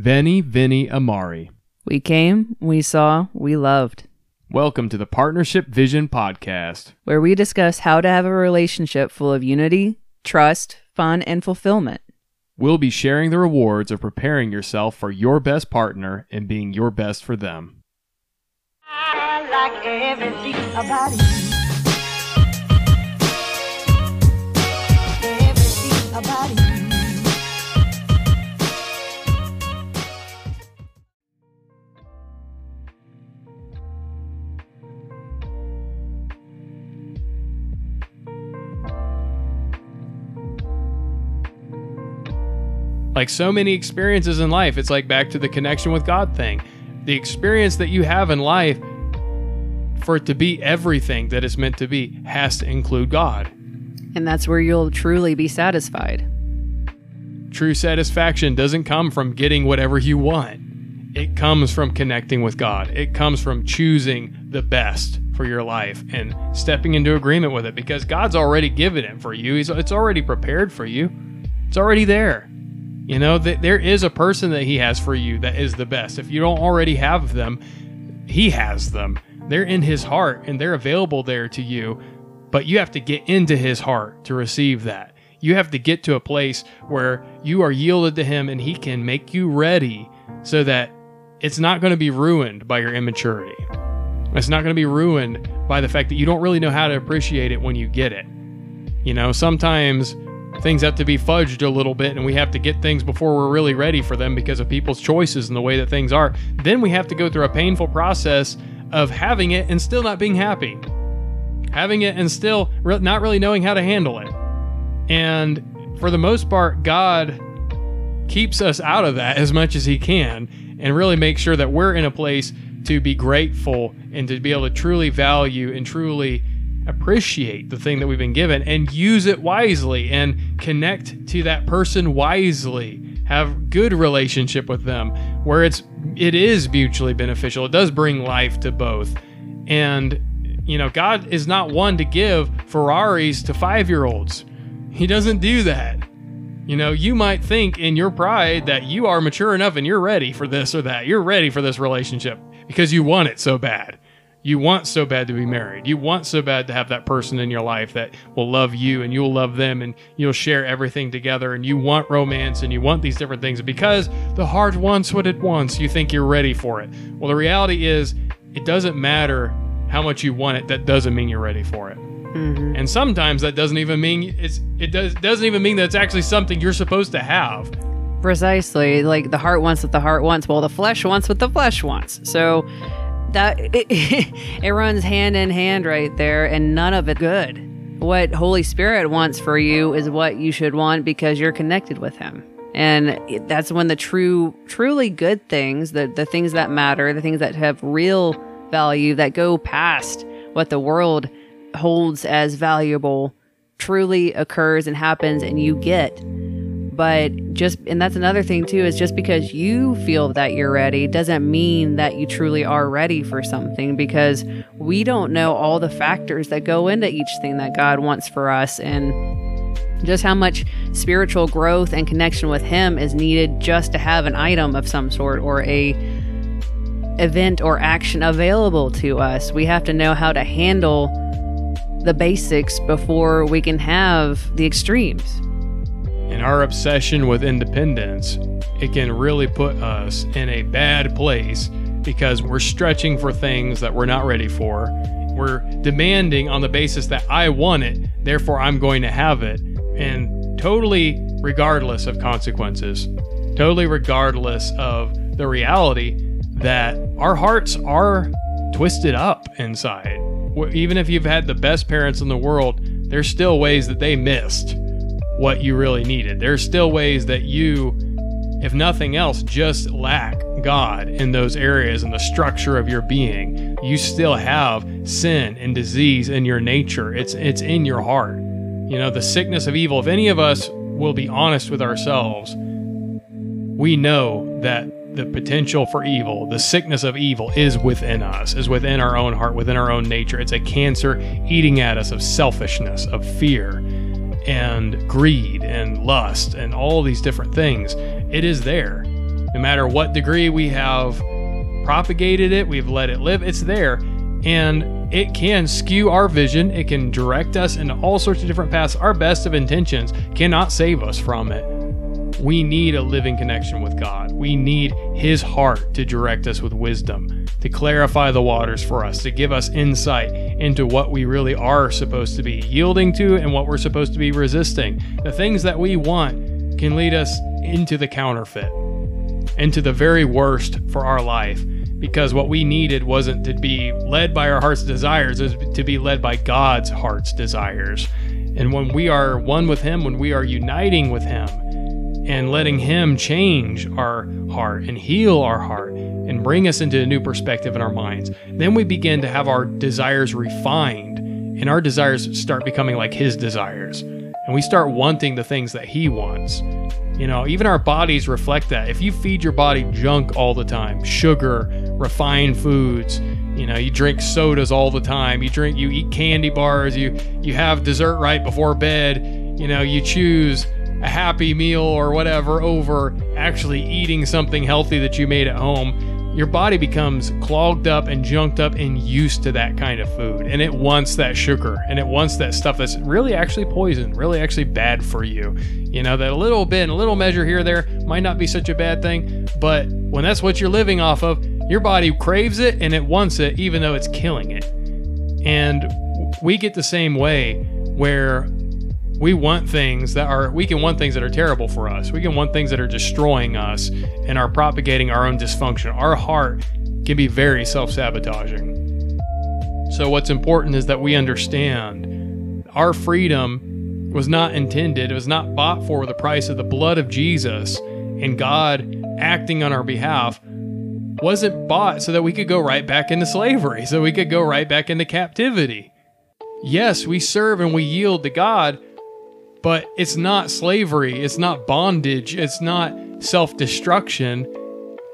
Veni, Veni, Amari. We came, we saw, we loved. Welcome to the Partnership Vision Podcast, where we discuss how to have a relationship full of unity, trust, fun, and fulfillment. We'll be sharing the rewards of preparing yourself for your best partner and being your best for them. I like everything about you. Everything about you. Like so many experiences in life, it's like back to the connection with God thing. The experience that you have in life, for it to be everything that it's meant to be, has to include God. And that's where you'll truly be satisfied. True satisfaction doesn't come from getting whatever you want. It comes from connecting with God. It comes from choosing the best for your life and stepping into agreement with it, because God's already given it for you. It's already prepared for you. It's already there. You know, there is a person that he has for you that is the best. If you don't already have them, he has them. They're in his heart and they're available there to you. But you have to get into his heart to receive that. You have to get to a place where you are yielded to him and he can make you ready so that it's not going to be ruined by your immaturity. It's not going to be ruined by the fact that you don't really know how to appreciate it when you get it. You know, sometimes things have to be fudged a little bit, and we have to get things before we're really ready for them because of people's choices and the way that things are. Then we have to go through a painful process of having it and still not being happy. Having it and still not really knowing how to handle it. And for the most part, God keeps us out of that as much as he can and really makes sure that we're in a place to be grateful and to be able to truly value and truly appreciate the thing that we've been given and use it wisely and connect to that person wisely, have good relationship with them where it is mutually beneficial. It does bring life to both. And you know, God is not one to give Ferraris to 5-year-olds. He doesn't do that. You know, you might think in your pride that you are mature enough and you're ready for this or that. You're ready for this relationship because you want it so bad. You want so bad to be married. You want so bad to have that person in your life that will love you and you'll love them and you'll share everything together, and you want romance and you want these different things because the heart wants what it wants. You think you're ready for it. Well, the reality is it doesn't matter how much you want it. That doesn't mean you're ready for it. Mm-hmm. And sometimes that doesn't even mean it doesn't even mean that it's actually something you're supposed to have. Precisely. Like the heart wants what the heart wants. Well, the flesh wants what the flesh wants. So that it runs hand in hand right there, and none of it good. What Holy Spirit wants for you is what you should want because you're connected with him. And that's when the truly good things, the things that matter, the things that have real value, that go past what the world holds as valuable, truly occurs and happens and you get. But and that's another thing too, is just because you feel that you're ready doesn't mean that you truly are ready for something, because we don't know all the factors that go into each thing that God wants for us, and just how much spiritual growth and connection with him is needed just to have an item of some sort or a event or action available to us. We have to know how to handle the basics before we can have the extremes. And our obsession with independence, it can really put us in a bad place because we're stretching for things that we're not ready for. We're demanding on the basis that I want it, therefore I'm going to have it. And totally regardless of consequences, totally regardless of the reality that our hearts are twisted up inside. Even if you've had the best parents in the world, there's still ways that they missed what you really needed. There's still ways that you, if nothing else, just lack God in those areas and the structure of your being. You still have sin and disease in your nature. It's in your heart. You know, the sickness of evil. If any of us will be honest with ourselves, we know that the potential for evil, the sickness of evil, is within us, is within our own heart, within our own nature. It's a cancer eating at us of selfishness, of fear, and greed and lust and all these different things. It is there. No matter what degree we have propagated it, we've let it live, it's there. And it can skew our vision. It can direct us into all sorts of different paths. Our best of intentions cannot save us from it. We need a living connection with God. We need His heart to direct us with wisdom, to clarify the waters for us, to give us insight into what we really are supposed to be yielding to and what we're supposed to be resisting. The things that we want can lead us into the counterfeit, into the very worst for our life, because what we needed wasn't to be led by our heart's desires, it was to be led by God's heart's desires. And when we are one with Him, when we are uniting with Him, and letting Him change our heart and heal our heart and bring us into a new perspective in our minds, then we begin to have our desires refined, and our desires start becoming like His desires, and we start wanting the things that He wants. You know, even our bodies reflect that. If you feed your body junk all the time, sugar, refined foods, you know, you drink sodas all the time, you eat candy bars, you have dessert right before bed, you know, you choose a happy meal or whatever over actually eating something healthy that you made at home, your body becomes clogged up and junked up and used to that kind of food. And it wants that sugar, and it wants that stuff that's really actually poison, really actually bad for you. You know, that little bit, a little measure here or there might not be such a bad thing, but when that's what you're living off of, your body craves it and it wants it, even though it's killing it. And we get the same way, where we want things that are, we can want things that are terrible for us. We can want things that are destroying us and are propagating our own dysfunction. Our heart can be very self-sabotaging. So what's important is that we understand our freedom was not intended, it was not bought for the price of the blood of Jesus, and God acting on our behalf wasn't bought so that we could go right back into slavery, so we could go right back into captivity. Yes, we serve and we yield to God, but it's not slavery, it's not bondage, it's not self-destruction,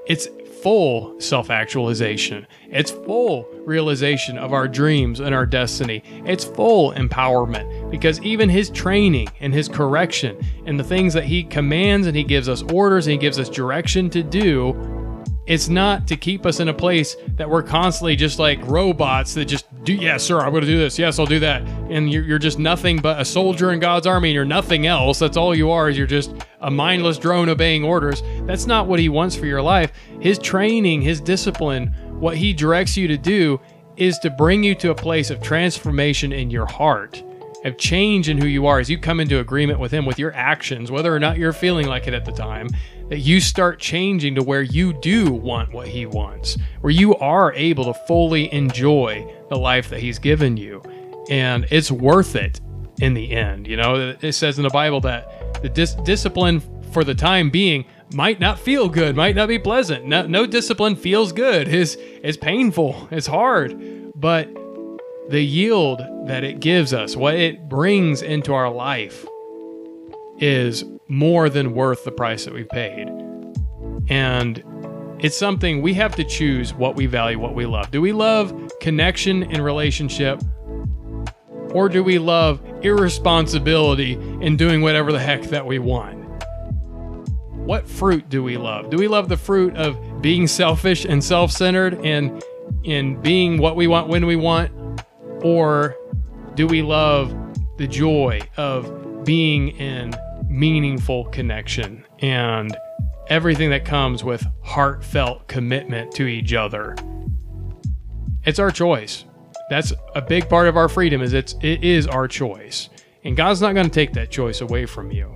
it's full self-actualization. It's full realization of our dreams and our destiny. It's full empowerment, because even His training and His correction and the things that He commands and He gives us orders and He gives us direction to do, it's not to keep us in a place that we're constantly just like robots that just do, yes, sir, I'm going to do this. Yes, I'll do that. And you're just nothing but a soldier in God's army, and you're nothing else. That's all you are, is you're just a mindless drone obeying orders. That's not what He wants for your life. His training, His discipline, what He directs you to do is to bring you to a place of transformation in your heart, of change in who you are, as you come into agreement with Him, with your actions, whether or not you're feeling like it at the time, that you start changing to where you do want what He wants, where you are able to fully enjoy the life that He's given you. And it's worth it in the end. You know, it says in the Bible that the discipline for the time being might not feel good, might not be pleasant. No discipline feels good. It's painful, it's hard, but the yield that it gives us, what it brings into our life, is more than worth the price that we paid. And it's something we have to choose, what we value, what we love. Do we love connection and relationship, or do we love irresponsibility and doing whatever the heck that we want? What fruit do we love? Do we love the fruit of being selfish and self-centered and in being what we want when we want? Or do we love the joy of being in meaningful connection and everything that comes with heartfelt commitment to each other? It's our choice. That's a big part of our freedom, is it is our choice. And God's not going to take that choice away from you.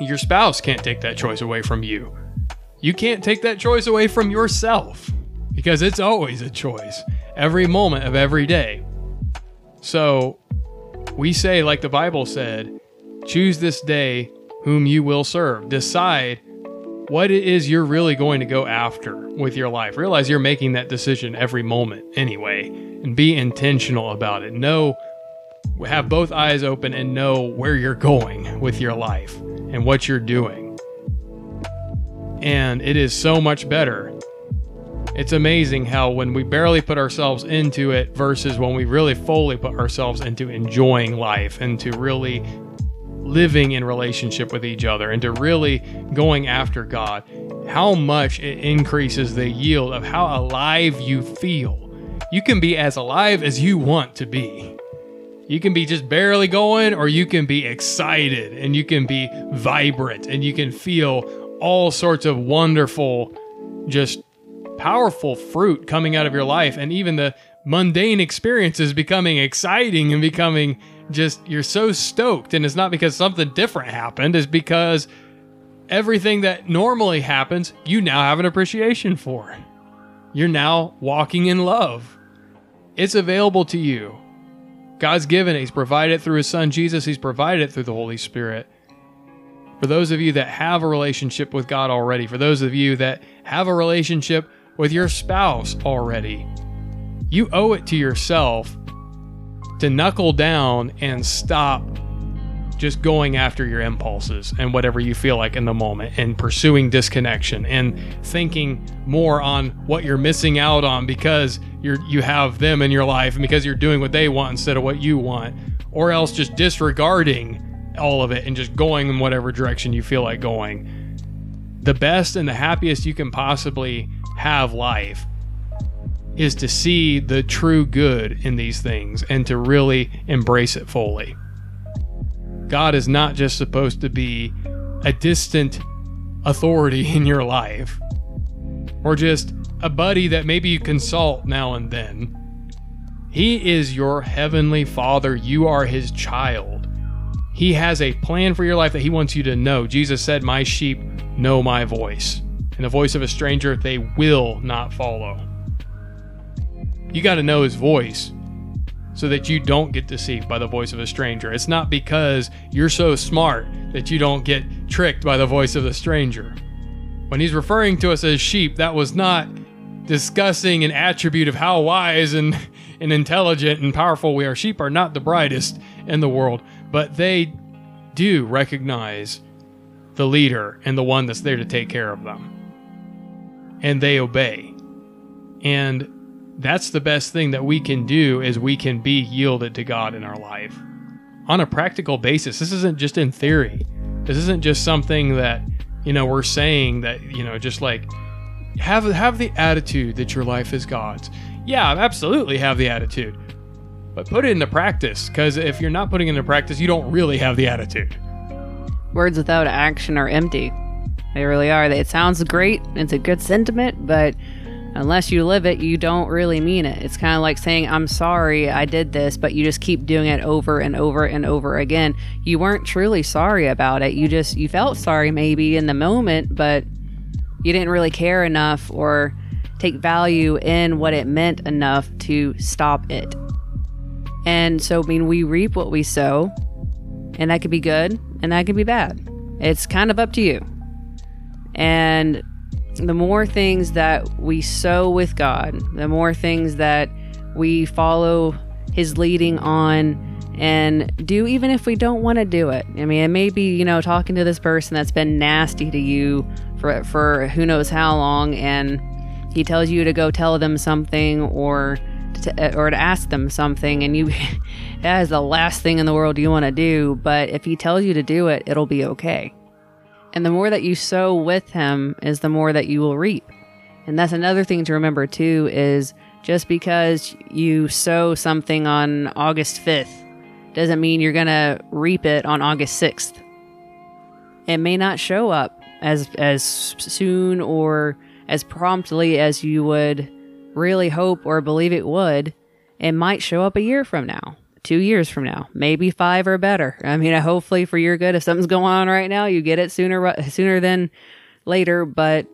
Your spouse can't take that choice away from you. You can't take that choice away from yourself, because it's always a choice, every moment of every day. So we say, like the Bible said, choose this day whom you will serve. Decide what it is you're really going to go after with your life. Realize you're making that decision every moment anyway, and be intentional about it. Know, have both eyes open and know where you're going with your life and what you're doing. And it is so much better. It's amazing how when we barely put ourselves into it versus when we really fully put ourselves into enjoying life, and to really living in relationship with each other, and to really going after God, how much it increases the yield of how alive you feel. You can be as alive as you want to be. You can be just barely going, or you can be excited and you can be vibrant and you can feel all sorts of wonderful, just powerful fruit coming out of your life. And even the mundane experiences becoming exciting and becoming just, you're so stoked. And it's not because something different happened, it's because everything that normally happens, you now have an appreciation for. You're now walking in love. It's available to you. God's given it. He's provided it through His Son, Jesus. He's provided it through the Holy Spirit. For those of you that have a relationship with God already, for those of you that have a relationship with your spouse already, you owe it to yourself to knuckle down and stop just going after your impulses and whatever you feel like in the moment, and pursuing disconnection and thinking more on what you're missing out on because you have them in your life and because you're doing what they want instead of what you want, or else just disregarding all of it and just going in whatever direction you feel like going. The best and the happiest you can possibly have life is to see the true good in these things and to really embrace it fully. God is not just supposed to be a distant authority in your life, or just a buddy that maybe you consult now and then. He is your heavenly Father. You are His child. He has a plan for your life that He wants you to know. Jesus said, "My sheep know my voice, and the voice of a stranger they will not follow." You got to know His voice, so that you don't get deceived by the voice of a stranger. It's not because you're so smart that you don't get tricked by the voice of the stranger. When He's referring to us as sheep, that was not discussing an attribute of how wise and intelligent and powerful we are. Sheep are not the brightest in the world, but they do recognize the leader and the one that's there to take care of them. And they obey. And that's the best thing that we can do, is we can be yielded to God in our life on a practical basis. This isn't just in theory. This isn't just something that, we're saying that, just like have the attitude that your life is God's. Yeah, absolutely have the attitude, but put it into practice, because if you're not putting it into practice, you don't really have the attitude. Words without action are empty. They really are. It sounds great. It's a good sentiment, but unless you live it, you don't really mean it. It's kind of like saying, I'm sorry I did this, but you just keep doing it over and over and over again. You weren't truly sorry about it. You felt sorry maybe in the moment, but you didn't really care enough or take value in what it meant enough to stop it. And so, we reap what we sow, and that could be good and that could be bad. It's kind of up to you. And the more things that we sow with God, the more things that we follow His leading on and do, even if we don't want to do it. It may be, talking to this person that's been nasty to you for who knows how long, and he tells you to go tell them something or to ask them something, and you that is the last thing in the world you want to do. But if he tells you to do it, it'll be okay. And the more that you sow with Him is the more that you will reap. And that's another thing to remember too, is just because you sow something on August 5th doesn't mean you're going to reap it on August 6th. It may not show up as soon or as promptly as you would really hope or believe it would. It might show up a year from now, 2 years from now, maybe 5 or better. Hopefully for your good, if something's going on right now, you get it sooner than later. But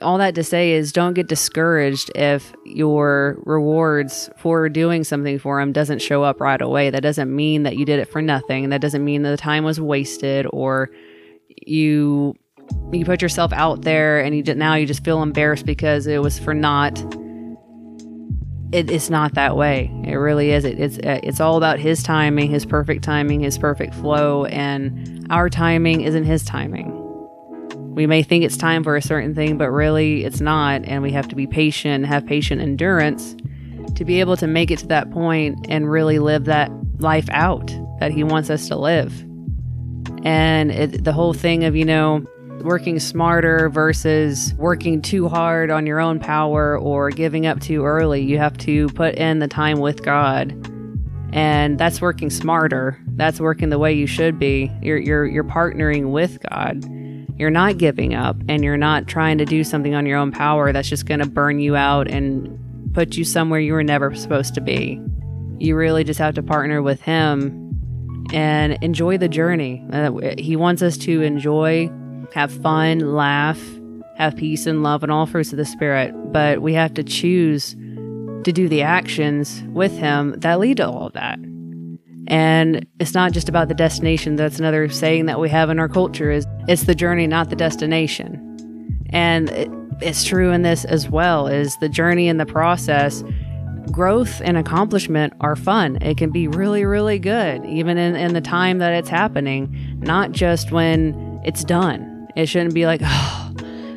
all that to say is, don't get discouraged if your rewards for doing something for Him doesn't show up right away. That doesn't mean that you did it for nothing. That doesn't mean that the time was wasted, or you put yourself out there and you just feel embarrassed because it was for naught. It's not that way. It really is. It's all about His timing, His perfect timing, His perfect flow, and our timing isn't His timing. We may think it's time for a certain thing, but really it's not, and we have to be patient, have patient endurance to be able to make it to that point and really live that life out that He wants us to live. And the whole thing of, working smarter versus working too hard on your own power or giving up too early. You have to put in the time with God. And that's working smarter. That's working the way you should be. You're partnering with God. You're not giving up and you're not trying to do something on your own power that's just going to burn you out and put you somewhere you were never supposed to be. You really just have to partner with Him and enjoy the journey. He wants us to enjoy, have fun, laugh, have peace and love and all fruits of the Spirit. But we have to choose to do the actions with Him that lead to all of that. And it's not just about the destination. That's another saying that we have in our culture is, it's the journey, not the destination. And it's true in this as well, is the journey and the process. Growth and accomplishment are fun. It can be really, really good, even in the time that it's happening, not just when it's done. It shouldn't be like, oh,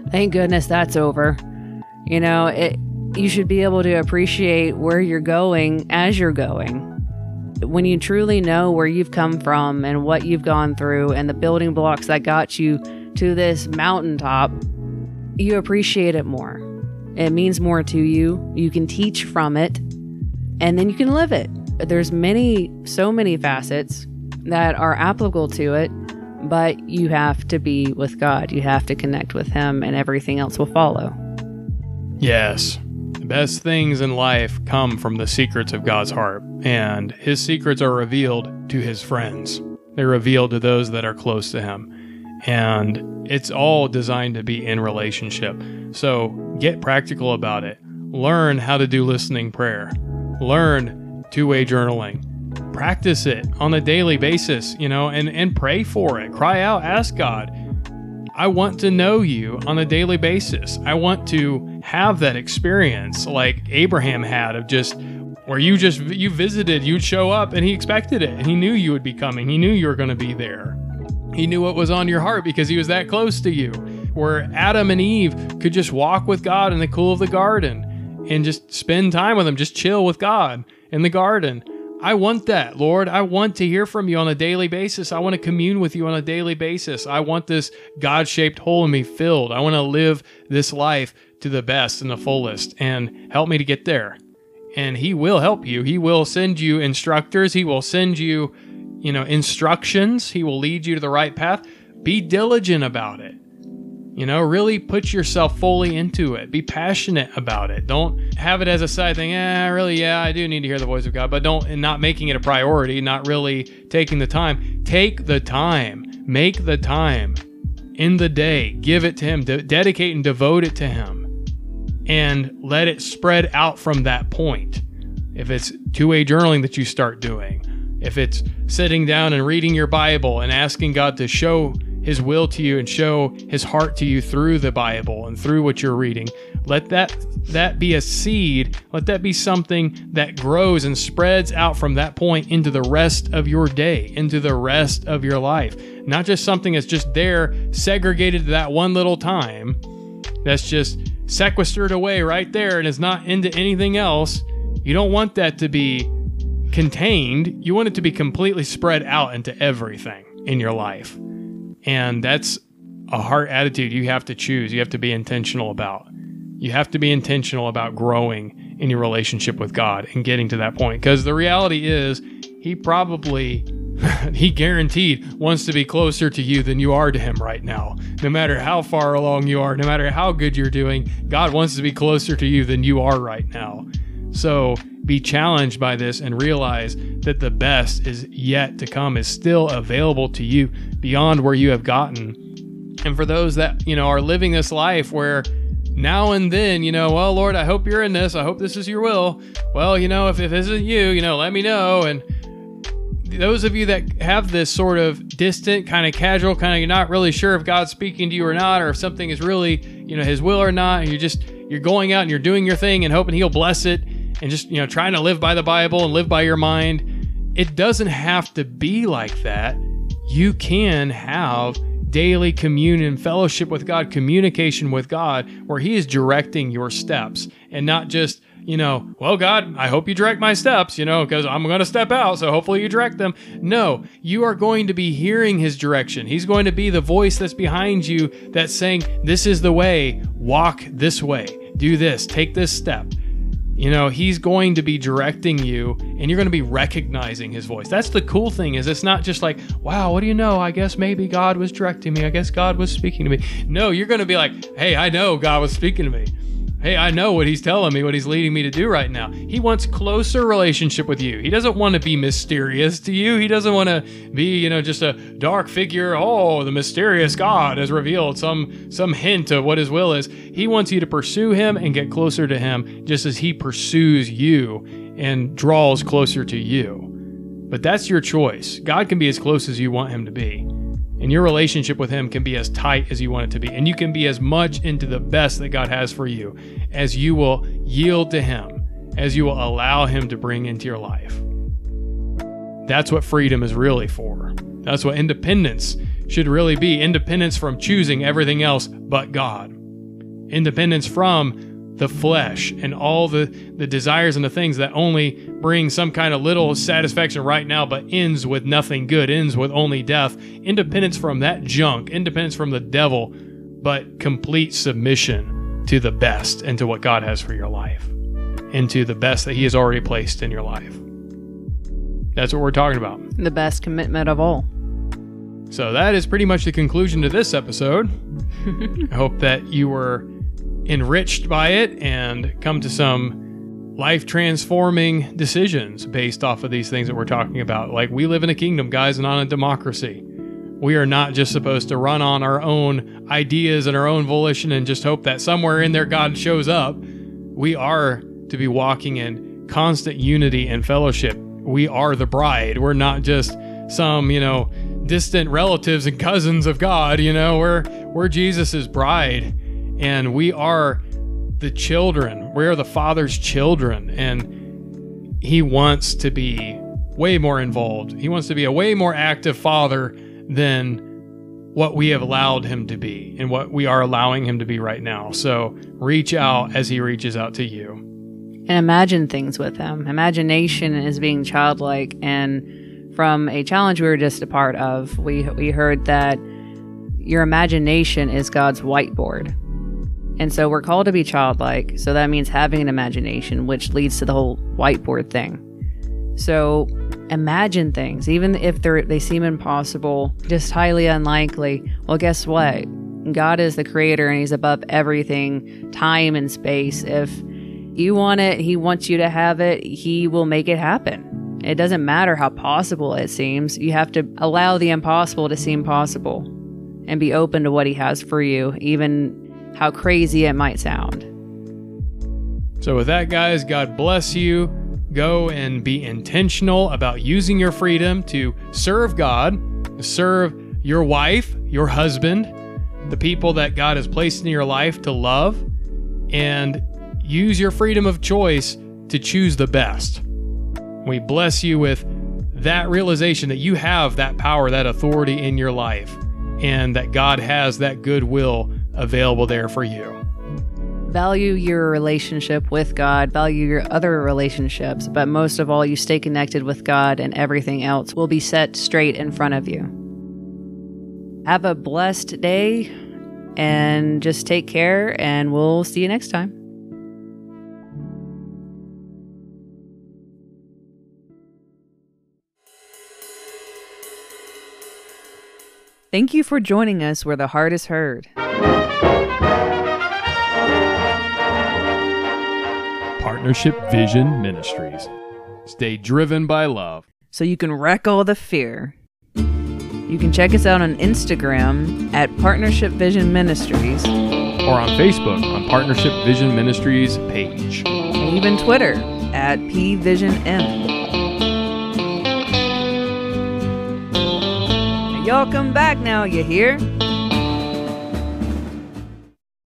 thank goodness that's over. You know, you should be able to appreciate where you're going as you're going. When you truly know where you've come from and what you've gone through and the building blocks that got you to this mountaintop, you appreciate it more. It means more to you. You can teach from it and then you can live it. There's so many facets that are applicable to it, but you have to be with God. You have to connect with Him and everything else will follow. Yes. The best things in life come from the secrets of God's heart, and His secrets are revealed to His friends. They're revealed to those that are close to Him, and it's all designed to be in relationship. So get practical about it. Learn how to do listening prayer. Learn two-way journaling. Practice it on a daily basis, and pray for it. Cry out, ask God, I want to know you on a daily basis. I want to have that experience like Abraham had of just where you visited, you'd show up and he expected it and he knew you would be coming. He knew you were going to be there. He knew what was on your heart because he was that close to you. Where Adam and Eve could just walk with God in the cool of the garden and just spend time with Him, just chill with God in the garden. I want that, Lord. I want to hear from you on a daily basis. I want to commune with you on a daily basis. I want this God-shaped hole in me filled. I want to live this life to the best and the fullest, and help me to get there. And He will help you. He will send you instructors. He will send you, instructions. He will lead you to the right path. Be diligent about it. Really put yourself fully into it. Be passionate about it. Don't have it as a side thing. I do need to hear the voice of God, but not making it a priority, not really taking the time. Take the time. Make the time in the day. Give it to Him. Dedicate and devote it to Him. And let it spread out from that point. If it's two-way journaling that you start doing, if it's sitting down and reading your Bible and asking God to show His will to you and show His heart to you through the Bible and through what you're reading. Let that be a seed. Let that be something that grows and spreads out from that point into the rest of your day, into the rest of your life. Not just something that's just there, segregated to that one little time, that's just sequestered away right there and is not into anything else. You don't want that to be contained. You want it to be completely spread out into everything in your life. And that's a heart attitude you have to choose. You have to be intentional about. You have to be intentional about growing in your relationship with God and getting to that point. Because the reality is, he guaranteed wants to be closer to you than you are to Him right now. No matter how far along you are, no matter how good you're doing, God wants to be closer to you than you are right now. So be challenged by this and realize that the best is yet to come, is still available to you beyond where you have gotten. And for those that, are living this life where now and then, well, Lord, I hope you're in this. I hope this is your will. Well, if it isn't you, let me know. And those of you that have this sort of distant, kind of casual, kind of you're not really sure if God's speaking to you or not, or if something is really, His will or not, and you're going out and you're doing your thing and hoping He'll bless it. And just, trying to live by the Bible and live by your mind. It doesn't have to be like that. You can have daily communion, fellowship with God, communication with God, where He is directing your steps and not just, you know, well, God, I hope you direct my steps, you know, because I'm going to step out, so hopefully you direct them. No, you are going to be hearing his direction. He's going to be the voice that's behind you that's saying, this is the way, walk this way, do this, take this step. You know, he's going to be directing you, and you're going to be recognizing his voice. That's the cool thing, is it's not just like, wow, what do you know? I guess maybe God was directing me. I guess God was speaking to me. No, you're going to be like, hey, I know God was speaking to me. Hey, I know what he's telling me, what he's leading me to do right now. He wants closer relationship with you. He doesn't want to be mysterious to you. He doesn't want to be, you know, just a dark figure. Oh, the mysterious God has revealed some hint of what his will is. He wants you to pursue him and get closer to him, just as he pursues you and draws closer to you. But that's your choice. God can be as close as you want him to be. And your relationship with him can be as tight as you want it to be. And you can be as much into the best that God has for you as you will yield to him, as you will allow him to bring into your life. That's what freedom is really for. That's what independence should really be. Independence from choosing everything else but God. Independence from the flesh and all the desires and the things that only bring some kind of little satisfaction right now, but ends with nothing good, ends with only death. Independence from that junk, independence from the devil, but complete submission to the best and to what God has for your life and to the best that he has already placed in your life. That's what we're talking about. The best commitment of all. So that is pretty much the conclusion to this episode. I hope that you were enriched by it and come to some life transforming decisions based off of these things that we're talking about. Like, we live in a kingdom, guys, and not a democracy. We are not just supposed to run on our own ideas and our own volition and just hope that somewhere in there God shows up. We are to be walking in constant unity and fellowship. We are the bride. We're not just some, you know, distant relatives and cousins of God. You know, we're Jesus's bride. And we are the children. We are the Father's children. And he wants to be way more involved. He wants to be a way more active father than what we have allowed him to be and what we are allowing him to be right now. So reach out as he reaches out to you. And imagine things with him. Imagination is being childlike. And from a challenge we were just a part of, we heard that your imagination is God's whiteboard. And so we're called to be childlike. So that means having an imagination, which leads to the whole whiteboard thing. So imagine things, even if they seem impossible, just highly unlikely. Well, guess what? God is the creator and he's above everything, time and space. If you want it, he wants you to have it. He will make it happen. It doesn't matter how possible it seems. You have to allow the impossible to seem possible and be open to what he has for you, even how crazy it might sound. So with that, guys, God bless you. Go and be intentional about using your freedom to serve God, serve your wife, your husband, the people that God has placed in your life to love, and use your freedom of choice to choose the best. We bless you with that realization that you have that power, that authority in your life, and that God has that goodwill available there for you. Value your relationship with God, value your other relationships, but most of all, you stay connected with God and everything else will be set straight in front of you. Have a blessed day and just take care, and we'll see you next time. Thank you for joining us where the heart is heard. Partnership Vision Ministries. Stay driven by love. So you can wreck all the fear. You can check us out on Instagram at Partnership Vision Ministries. Or on Facebook on Partnership Vision Ministries page. And even Twitter at PVisionM. Y'all come back now, you hear?